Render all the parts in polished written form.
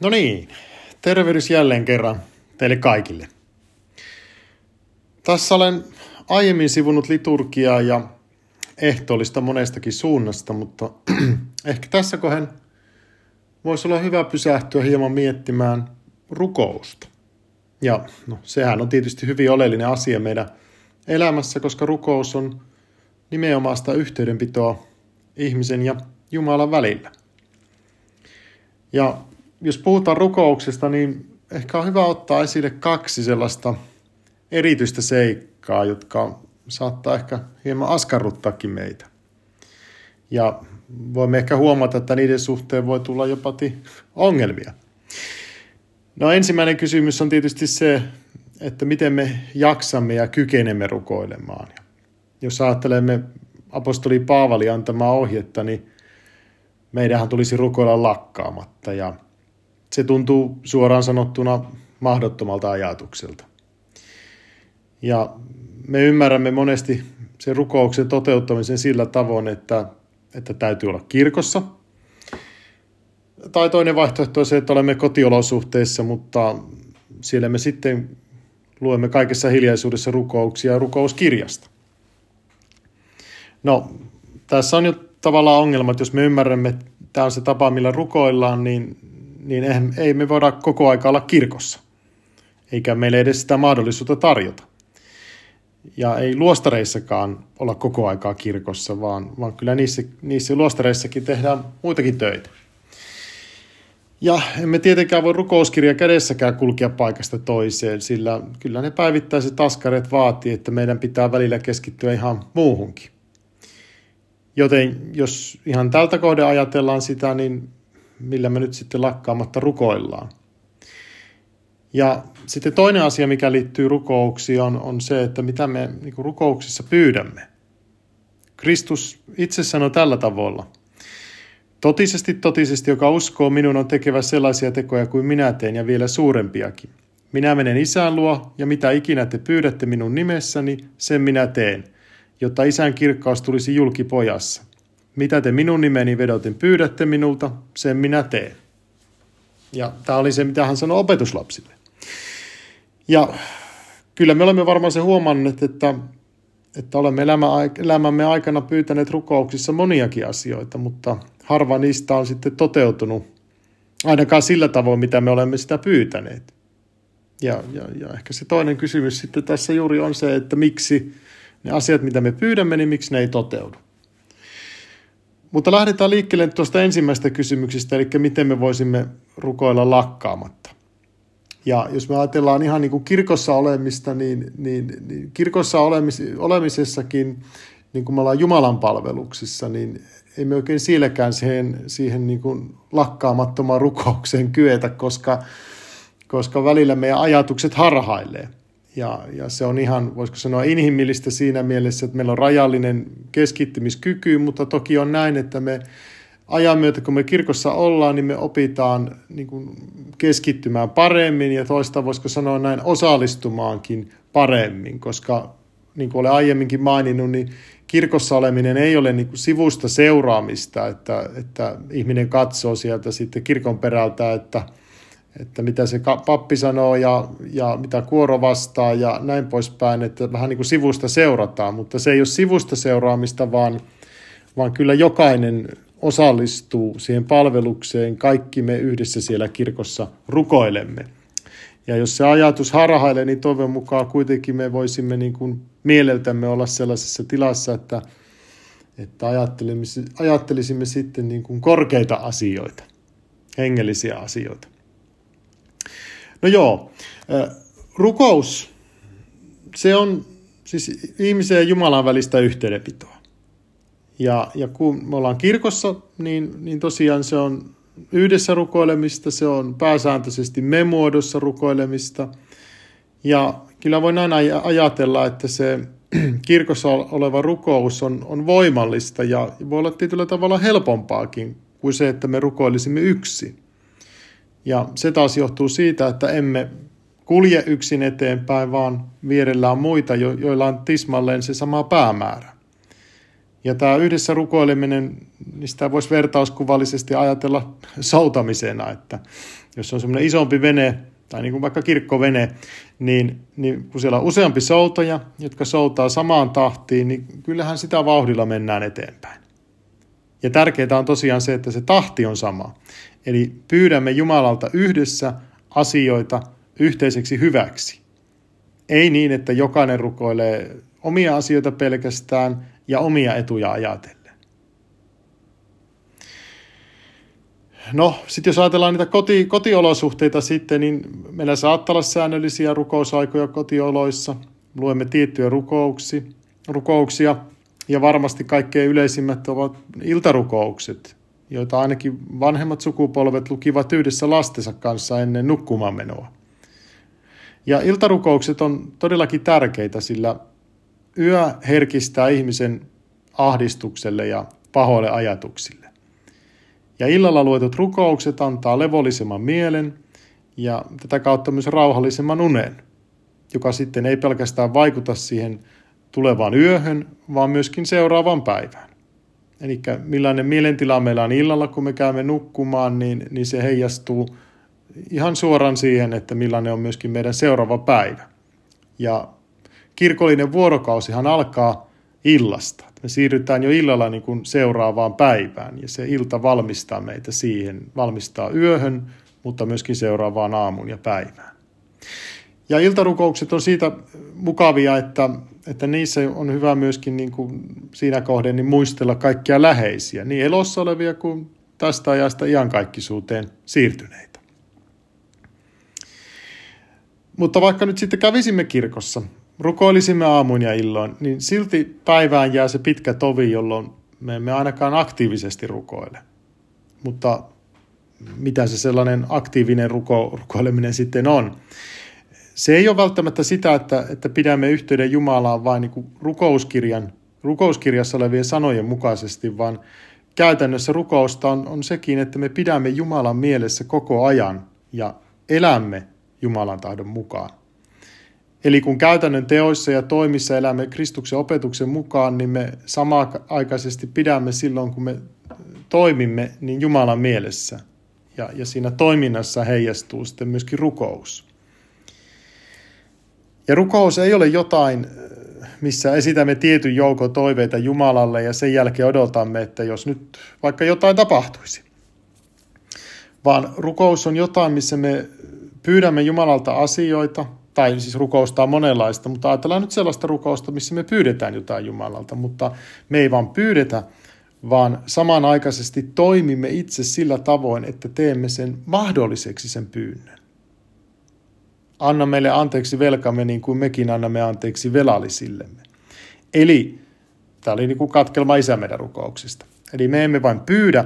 No niin, tervehdys jälleen kerran teille kaikille. Tässä olen aiemmin sivunut liturgiaa ja ehtoollista monestakin suunnasta, mutta ehkä tässä kohden voisi olla hyvä pysähtyä hieman miettimään rukousta. Ja no, sehän on tietysti hyvin oleellinen asia meidän elämässä, koska rukous on nimenomaan sitä yhteydenpitoa ihmisen ja Jumalan välillä. Ja jos puhutaan rukouksesta, niin ehkä on hyvä ottaa esille kaksi sellaista erityistä seikkaa, jotka saattaa ehkä hieman askarruttaakin meitä. Ja voimme ehkä huomata, että niiden suhteen voi tulla jopa ongelmia. No ensimmäinen kysymys on tietysti se, että miten me jaksamme ja kykenemme rukoilemaan. Jos ajattelemme apostoli Paavali antamaa ohjetta, niin meidänhän tulisi rukoilla lakkaamatta ja se tuntuu suoraan sanottuna mahdottomalta ajatukselta. Ja me ymmärrämme monesti sen rukouksen toteuttamisen sillä tavoin, että täytyy olla kirkossa. Tai toinen vaihtoehto on se, että olemme kotiolosuhteissa, mutta siellä me sitten luemme kaikessa hiljaisuudessa rukouksia rukouskirjasta. No, tässä on jo tavallaan ongelma, että jos me ymmärrämme, että tämä on se tapa, millä rukoillaan, niin ei me voida koko aikaa olla kirkossa, eikä meille edes sitä mahdollisuutta tarjota. Ja ei luostareissakaan olla koko aikaa kirkossa, vaan kyllä niissä luostareissakin tehdään muitakin töitä. Ja emme tietenkään voi rukouskirja kädessäkään kulkea paikasta toiseen, sillä kyllä ne päivittäiset askareet vaatii, että meidän pitää välillä keskittyä ihan muuhunkin. Joten jos ihan tältä kohden ajatellaan sitä, niin millä me nyt sitten lakkaamatta rukoillaan. Ja sitten toinen asia, mikä liittyy rukouksiin, on se, että mitä me niin kuin rukouksissa pyydämme. Kristus itse sanoi tällä tavalla. Totisesti, totisesti, joka uskoo minun, on tekevä sellaisia tekoja kuin minä teen ja vielä suurempiakin. Minä menen Isän luo ja mitä ikinä te pyydätte minun nimessäni, sen minä teen, jotta Isän kirkkaus tulisi julki pojassa. Mitä te minun nimeni vedoten pyydätte minulta, sen minä teen. Ja tämä oli se, mitä hän sanoi opetuslapsille. Ja kyllä me olemme varmaan se huomanneet, että olemme elämämme aikana pyytäneet rukouksissa moniakin asioita, mutta harva niistä on sitten toteutunut ainakaan sillä tavoin, mitä me olemme sitä pyytäneet. Ja ehkä se toinen kysymys sitten tässä juuri on se, että miksi ne asiat, mitä me pyydämme, niin miksi ne ei toteudu. Mutta lähdetään liikkeelle tuosta ensimmäisestä kysymyksestä, eli miten me voisimme rukoilla lakkaamatta. Ja jos me ajatellaan ihan niin kuin kirkossa olemista, niin kirkossa olemisessakin, niin kuin me ollaan Jumalan palveluksissa, niin ei me oikein sielläkään siihen niin kuin lakkaamattomaan rukoukseen kyetä, koska välillä meidän ajatukset harhailee. Ja se on ihan, voisiko sanoa, inhimillistä siinä mielessä, että meillä on rajallinen keskittymiskyky, mutta toki on näin, että me ajan myötä, kun me kirkossa ollaan, niin me opitaan niin kuin keskittymään paremmin ja toista, voisiko sanoa näin, osallistumaankin paremmin, koska niin kuin olen aiemminkin maininnut, niin kirkossa oleminen ei ole niin kuin sivusta seuraamista, että ihminen katsoo sieltä sitten kirkon perältä, että mitä se pappi sanoo ja mitä kuoro vastaa ja näin poispäin, että vähän niin kuin sivusta seurataan, mutta se ei ole sivusta seuraamista, vaan kyllä jokainen osallistuu siihen palvelukseen, kaikki me yhdessä siellä kirkossa rukoilemme. Ja jos se ajatus harhailee, niin toivon mukaan kuitenkin me voisimme niin kuin mieleltämme olla sellaisessa tilassa, että ajattelisimme sitten niin kuin korkeita asioita, hengellisiä asioita. No joo, rukous, se on siis ihmisen ja Jumalan välistä yhteydenpitoa. Ja kun me ollaan kirkossa, niin tosiaan se on yhdessä rukoilemista, se on pääsääntöisesti me-muodossa rukoilemista. Ja kyllä voin aina ajatella, että se kirkossa oleva rukous on voimallista ja voi olla tietyllä tavalla helpompaakin kuin se, että me rukoilisimme yksin. Ja se taas johtuu siitä, että emme kulje yksin eteenpäin, vaan vierellä on muita, joilla on tismalleen se sama päämäärä. Ja tämä yhdessä rukoileminen, niin sitä voisi vertauskuvallisesti ajatella soutamisena, että jos on semmoinen isompi vene, tai niin kuin vaikka kirkkovene, niin kun siellä on useampi soutaja, jotka soutaa samaan tahtiin, niin kyllähän sitä vauhdilla mennään eteenpäin. Ja tärkeää on tosiaan se, että se tahti on sama. Eli pyydämme Jumalalta yhdessä asioita yhteiseksi hyväksi. Ei niin, että jokainen rukoilee omia asioita pelkästään ja omia etuja ajatellen. No, sitten jos ajatellaan niitä kotiolosuhteita sitten, niin meillä saattaa olla säännöllisiä rukousaikoja kotioloissa. Luemme tiettyjä rukouksia ja varmasti kaikkein yleisimmät ovat iltarukoukset, joita ainakin vanhemmat sukupolvet lukivat yhdessä lastensa kanssa ennen nukkumaanmenoa. Ja iltarukoukset on todellakin tärkeitä, sillä yö herkistää ihmisen ahdistukselle ja pahoille ajatuksille. Ja illalla luetut rukoukset antaa levollisemman mielen ja tätä kautta myös rauhallisemman unen, joka sitten ei pelkästään vaikuta siihen tulevaan yöhön, vaan myöskin seuraavaan päivään. Eli millainen mielentila meillä on illalla, kun me käymme nukkumaan, niin se heijastuu ihan suoraan siihen, että millainen on myöskin meidän seuraava päivä. Ja kirkollinen vuorokausihan alkaa illasta. Me siirrytään jo illalla niin kuin seuraavaan päivään ja se ilta valmistaa meitä siihen, valmistaa yöhön, mutta myöskin seuraavaan aamuun ja päivään. Ja iltarukoukset on siitä mukavia, että niissä on hyvä myöskin niin kuin siinä kohden niin muistella kaikkia läheisiä, niin elossa olevia kuin tästä ajasta iankaikkisuuteen siirtyneitä. Mutta vaikka nyt sitten kävisimme kirkossa, rukoilisimme aamuin ja illoin, niin silti päivään jää se pitkä tovi, jolloin me emme ainakaan aktiivisesti rukoile. Mutta mitä se sellainen aktiivinen rukoileminen sitten on? Se ei ole välttämättä sitä, että pidämme yhteyden Jumalaan vain niin kuin rukouskirjassa olevien sanojen mukaisesti, vaan käytännössä rukousta on sekin, että me pidämme Jumalan mielessä koko ajan ja elämme Jumalan tahdon mukaan. Eli kun käytännön teoissa ja toimissa elämme Kristuksen opetuksen mukaan, niin me samanaikaisesti pidämme silloin, kun me toimimme, niin Jumalan mielessä. Ja siinä toiminnassa heijastuu sitten myöskin rukous. Ja rukous ei ole jotain, missä esitämme tietyn joukon toiveita Jumalalle ja sen jälkeen odotamme, että jos nyt vaikka jotain tapahtuisi. Vaan rukous on jotain, missä me pyydämme Jumalalta asioita, tai siis rukousta on monenlaista, mutta ajatellaan nyt sellaista rukousta, missä me pyydetään jotain Jumalalta, mutta me ei vaan pyydetä, vaan samanaikaisesti toimimme itse sillä tavoin, että teemme sen mahdolliseksi sen pyynnön. Anna meille anteeksi velkamme niin kuin mekin annamme anteeksi velallisillemme. Eli tämä oli niin kuin katkelma Isä meidän -rukouksista. Eli me emme vain pyydä,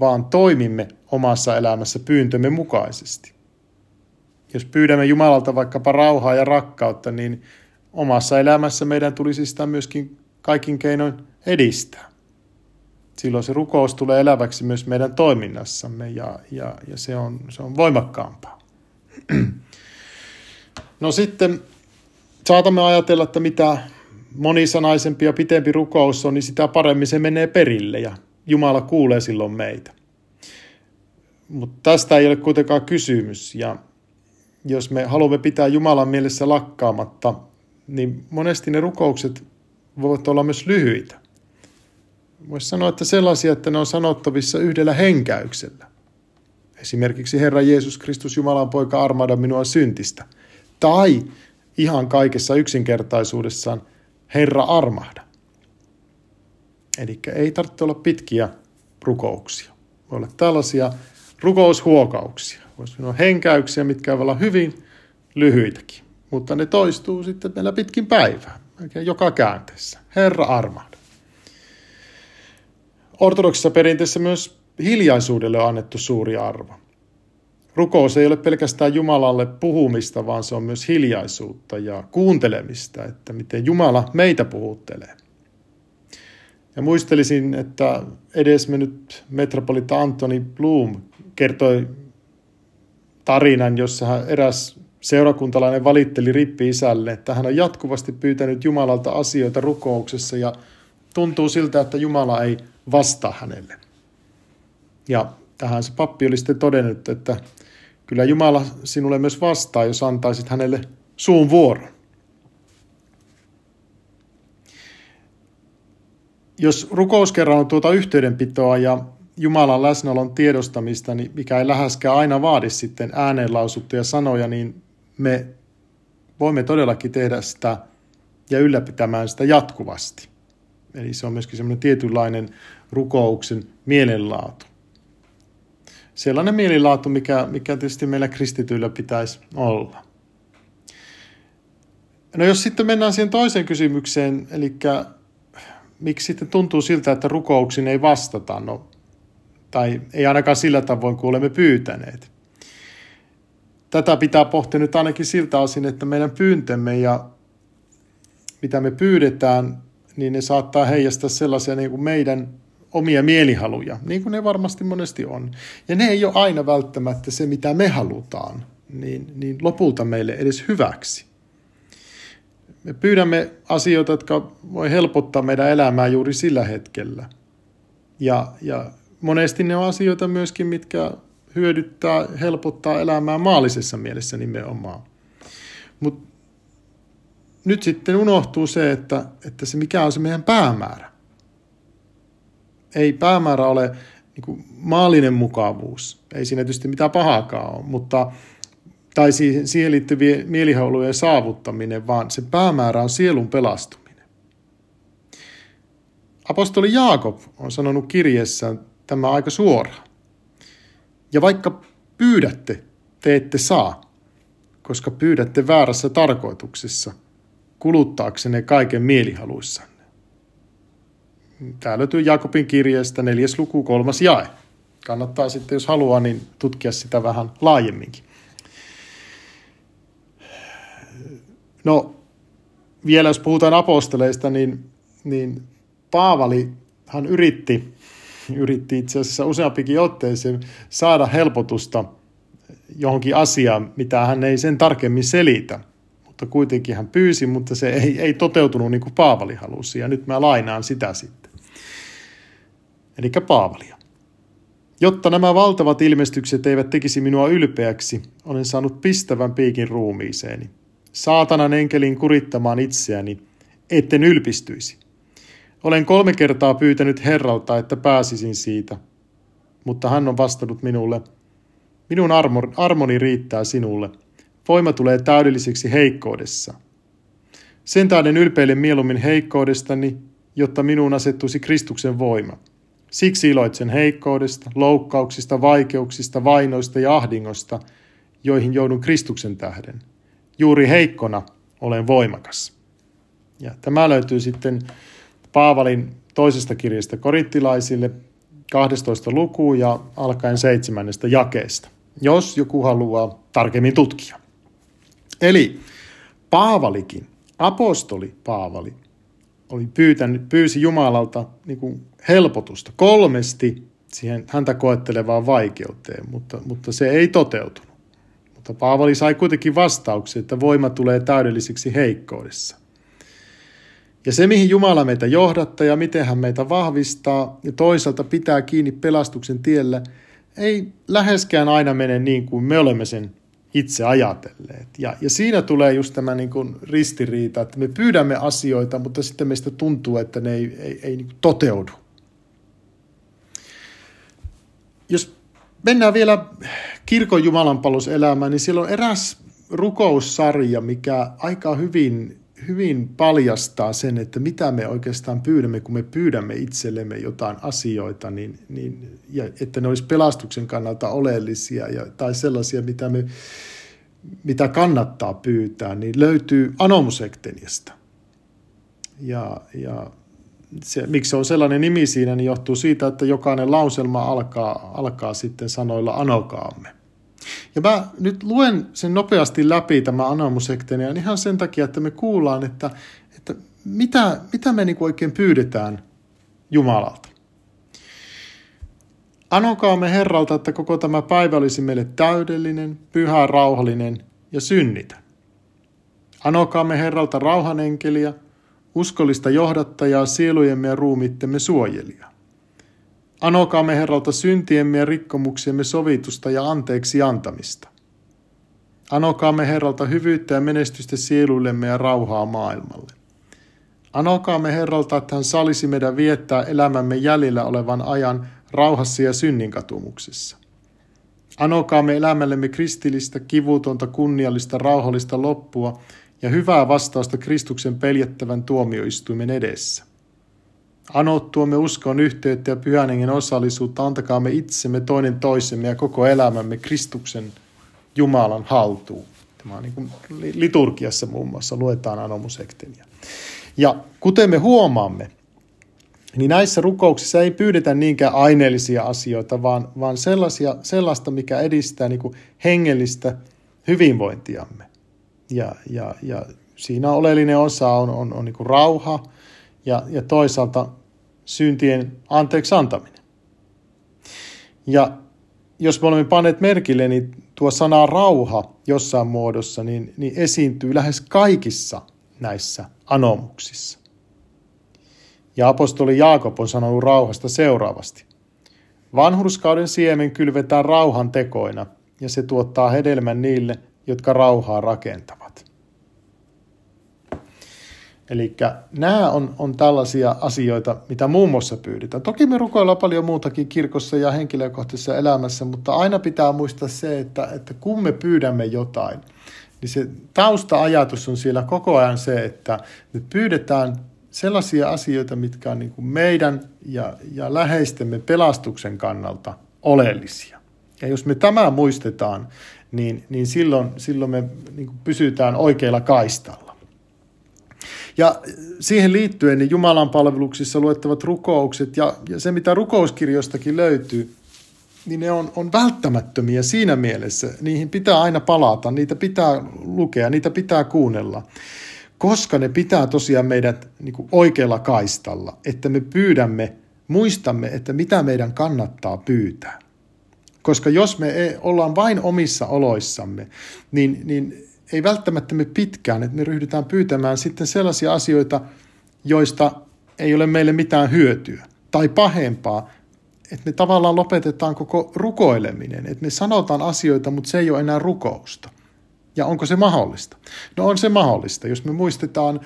vaan toimimme omassa elämässä pyyntömme mukaisesti. Jos pyydämme Jumalalta vaikkapa rauhaa ja rakkautta, niin omassa elämässä meidän tulisi sitä myöskin kaikin keinoin edistää. Silloin se rukous tulee eläväksi myös meidän toiminnassamme ja se on voimakkaampaa. No sitten saatamme ajatella, että mitä monisanaisempi ja pitempi rukous on, niin sitä paremmin se menee perille ja Jumala kuulee silloin meitä. Mutta tästä ei ole kuitenkaan kysymys ja jos me haluamme pitää Jumalan mielessä lakkaamatta, niin monesti ne rukoukset voivat olla myös lyhyitä. Voisi sanoa, että sellaisia, että ne on sanottavissa yhdellä henkäyksellä. Esimerkiksi Herra Jeesus Kristus, Jumalan poika, armahda minua syntistä. Tai ihan kaikessa yksinkertaisuudessaan, Herra armahda. Eli ei tarvitse olla pitkiä rukouksia. Voi olla tällaisia rukoushuokauksia. Voisi sanoa henkäyksiä, mitkä voivat olla hyvin lyhyitäkin, mutta ne toistuu sitten meillä pitkin päivää, oikein joka käänteessä. Herra armahda. Ortodoksissa perinteessä myös hiljaisuudelle on annettu suuri arvo. Rukous ei ole pelkästään Jumalalle puhumista, vaan se on myös hiljaisuutta ja kuuntelemista, että miten Jumala meitä puhuttelee. Ja muistelisin, että edesmennyt metropolita Antoni Bloom kertoi tarinan, jossa eräs seurakuntalainen valitteli rippi-isälle, että hän on jatkuvasti pyytänyt Jumalalta asioita rukouksessa ja tuntuu siltä, että Jumala ei vastaa hänelle. Ja tähän se pappi oli sitten todennut, että kyllä Jumala sinulle myös vastaa, jos antaisit hänelle suun vuoron. Jos rukous kerran on tuota yhteydenpitoa ja Jumalan läsnäolon tiedostamista, niin mikä ei läheskään aina vaadi sitten ääneen lausuttuja sanoja, niin me voimme todellakin tehdä sitä ja ylläpitämään sitä jatkuvasti. Eli se on myöskin semmoinen tietynlainen rukouksen mielenlaatu. Sellainen mielenlaatu, mikä tietysti meillä kristityillä pitäisi olla. No jos sitten mennään siihen toiseen kysymykseen, eli miksi sitten tuntuu siltä, että rukouksiin ei vastata, no, tai ei ainakaan sillä tavoin kuin olemme pyytäneet. Tätä pitää pohtia nyt ainakin siltä osin, että meidän pyyntömme ja mitä me pyydetään, niin ne saattaa heijastaa sellaisia niin kuin meidän omia mielihaluja, niin kuin ne varmasti monesti on. Ja ne ei ole aina välttämättä se, mitä me halutaan, niin lopulta meille edes hyväksi. Me pyydämme asioita, jotka voi helpottaa meidän elämää juuri sillä hetkellä. Ja monesti ne on asioita myöskin, mitkä hyödyttää, helpottaa elämää maallisessa mielessä nimenomaan. Mutta nyt sitten unohtuu se, että se mikä on se meidän päämäärä. Ei päämäärä ole niin kuin maallinen mukavuus. Ei siinä tietysti mitään pahaakaan ole, mutta tai siihen liittyvien mielihalujen saavuttaminen, vaan se päämäärä on sielun pelastuminen. Apostoli Jaakob on sanonut kirjeessään tämä aika suoraan. Ja vaikka pyydätte, te ette saa, koska pyydätte väärässä tarkoituksessa, kuluttaaksenne kaiken mielihaluissanne. Täällä löytyy Jaakobin kirjeestä 4. luku 3. jae. Kannattaa sitten, jos haluaa, niin tutkia sitä vähän laajemminkin. No, vielä jos puhutaan apostoleista, niin Paavali, hän yritti itse asiassa useampikin otteeseen saada helpotusta johonkin asiaan, mitä hän ei sen tarkemmin selitä. Mutta kuitenkin hän pyysi, mutta se ei toteutunut niin kuin Paavali halusi. Ja nyt mä lainaan sitä sitten. Eli Paavalia. Jotta nämä valtavat ilmestykset eivät tekisi minua ylpeäksi, olen saanut pistävän piikin ruumiiseeni. Saatanan enkelin kurittamaan itseäni, etten ylpistyisi. Olen 3 kertaa pyytänyt Herralta, että pääsisin siitä, mutta hän on vastannut minulle, minun armoni riittää sinulle, voima tulee täydelliseksi heikkoudessa. Sen tähden ylpeilen mieluummin heikkoudestani, jotta minuun asettuisi Kristuksen voima. Siksi iloitsen heikkoudesta, loukkauksista, vaikeuksista, vainoista ja ahdingosta, joihin joudun Kristuksen tähden. Juuri heikkona olen voimakas. Ja tämä löytyy sitten Paavalin toisesta kirjasta korinttilaisille 12. luku ja alkaen 7. jakeesta, jos joku haluaa tarkemmin tutkia. Eli Paavalikin, apostoli Paavali, oli pyysi Jumalalta niin kuin helpotusta 3 siihen häntä koettelevaan vaikeuteen, mutta se ei toteutunut. Mutta Paavali sai kuitenkin vastauksen, että voima tulee täydelliseksi heikkoudessa. Ja se, mihin Jumala meitä johdattaa ja miten hän meitä vahvistaa ja toisaalta pitää kiinni pelastuksen tiellä, ei läheskään aina mene niin kuin me olemme sen itse ajatelleet. Ja siinä tulee just tämä niin kuin ristiriita, että me pyydämme asioita, mutta sitten meistä tuntuu, että ne ei niin kuin toteudu. Jos mennään vielä kirkon jumalanpalveluselämään, niin siellä on eräs rukoussarja, mikä aika hyvin paljastaa sen, että mitä me oikeastaan pyydämme, kun me pyydämme itsellemme jotain asioita, ja että ne olisi pelastuksen kannalta oleellisia tai sellaisia, mitä kannattaa pyytää, niin löytyy anomusekteniasta. Ja se, miksi se on sellainen nimi siinä, niin johtuu siitä, että jokainen lauselma alkaa sitten sanoilla anokaamme. Ja mä nyt luen sen nopeasti läpi tämä anomusektenian ihan sen takia, että me kuullaan, että mitä me niin oikein pyydetään Jumalalta. Anokaamme Herralta, että koko tämä päivä olisi meille täydellinen, pyhä, rauhallinen ja synnitön. Anokaamme Herralta rauhanenkeliä, uskollista johdattajaa, sielujemme ja ruumiittemme suojelija. Anokaamme Herralta syntiemme ja rikkomuksiemme sovitusta ja anteeksi antamista. Anokaamme Herralta hyvyyttä ja menestystä sieluillemme ja rauhaa maailmalle. Anokaamme Herralta, että hän salisi meidän viettää elämämme jäljellä olevan ajan rauhassa ja synninkatumuksessa. Anokaamme elämällemme kristillistä, kivutonta, kunniallista, rauhallista loppua ja hyvää vastausta Kristuksen peljättävän tuomioistuimen edessä. Anottuamme uskon yhteyttä ja Pyhän Hengen osallisuutta, antakaamme itsemme toinen toisemme ja koko elämämme Kristuksen Jumalan haltuun. Tämä on niin kuin liturgiassa muun muassa, luetaan anomusekteliä. Ja kuten me huomaamme, niin näissä rukouksissa ei pyydetä niinkään aineellisia asioita, vaan sellaista, mikä edistää niin kuin hengellistä hyvinvointiamme. Ja siinä oleellinen osa on niin kuin rauha ja toisaalta syntien anteeksi antaminen. Ja jos me olemme panneet merkille, niin tuo sana rauha jossain muodossa niin esiintyy lähes kaikissa näissä anomuksissa. Ja apostoli Jaakob on sanonut rauhasta seuraavasti. Vanhurskauden siemen kylvetään rauhan tekoina, ja se tuottaa hedelmän niille, jotka rauhaa rakentavat. Eli nämä on tällaisia asioita, mitä muun muassa pyydetään. Toki me rukoillaan paljon muutakin kirkossa ja henkilökohtaisessa elämässä, mutta aina pitää muistaa se, että kun me pyydämme jotain, niin se tausta-ajatus on siellä koko ajan se, että me pyydetään sellaisia asioita, mitkä on niin kuin meidän ja läheistemme pelastuksen kannalta oleellisia. Ja jos me tämä muistetaan, niin silloin me niin kuin pysytään oikealla kaistalla. Ja siihen liittyen niin Jumalan palveluksissa luettavat rukoukset ja se, mitä rukouskirjoistakin löytyy, niin ne on välttämättömiä siinä mielessä. Niihin pitää aina palata, niitä pitää lukea, niitä pitää kuunnella. Koska ne pitää tosiaan meidät niin kuin oikealla kaistalla, että me muistamme, että mitä meidän kannattaa pyytää. Koska jos me ollaan vain omissa oloissamme, niin ei välttämättä me pitkään, että me ryhdytään pyytämään sitten sellaisia asioita, joista ei ole meille mitään hyötyä. Tai pahempaa, että me tavallaan lopetetaan koko rukoileminen, että me sanotaan asioita, mutta se ei ole enää rukousta. Ja onko se mahdollista? No on se mahdollista. Jos me muistetaan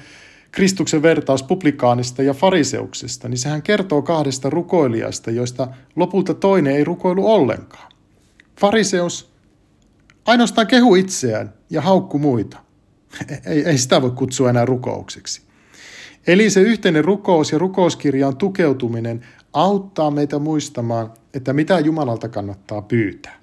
Kristuksen vertaus publikaanista ja fariseuksesta, niin sehän kertoo kahdesta rukoilijasta, joista lopulta toinen ei rukoilu ollenkaan. Fariseus ainoastaan kehu itseään ja haukku muita. Ei sitä voi kutsua enää rukoukseksi. Eli se yhteinen rukous ja rukouskirjaan tukeutuminen auttaa meitä muistamaan, että mitä Jumalalta kannattaa pyytää.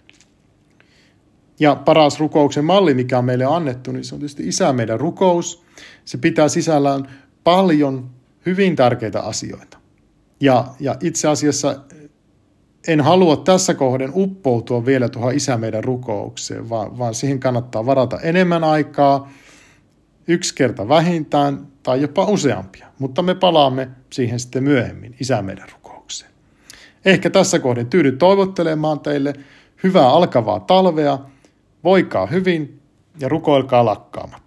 Ja paras rukouksen malli, mikä on meille annettu, niin se on tietysti Isä meidän rukous. Se pitää sisällään paljon hyvin tärkeitä asioita. Ja itse asiassa en halua tässä kohden uppoutua vielä tuohon Isä meidän rukoukseen, vaan siihen kannattaa varata enemmän aikaa, yksi kerta vähintään tai jopa useampia. Mutta me palaamme siihen sitten myöhemmin, Isä meidän rukoukseen. Ehkä tässä kohden tyydyn toivottelemaan teille hyvää alkavaa talvea. Voikaa hyvin ja rukoilkaa lakkaamatta.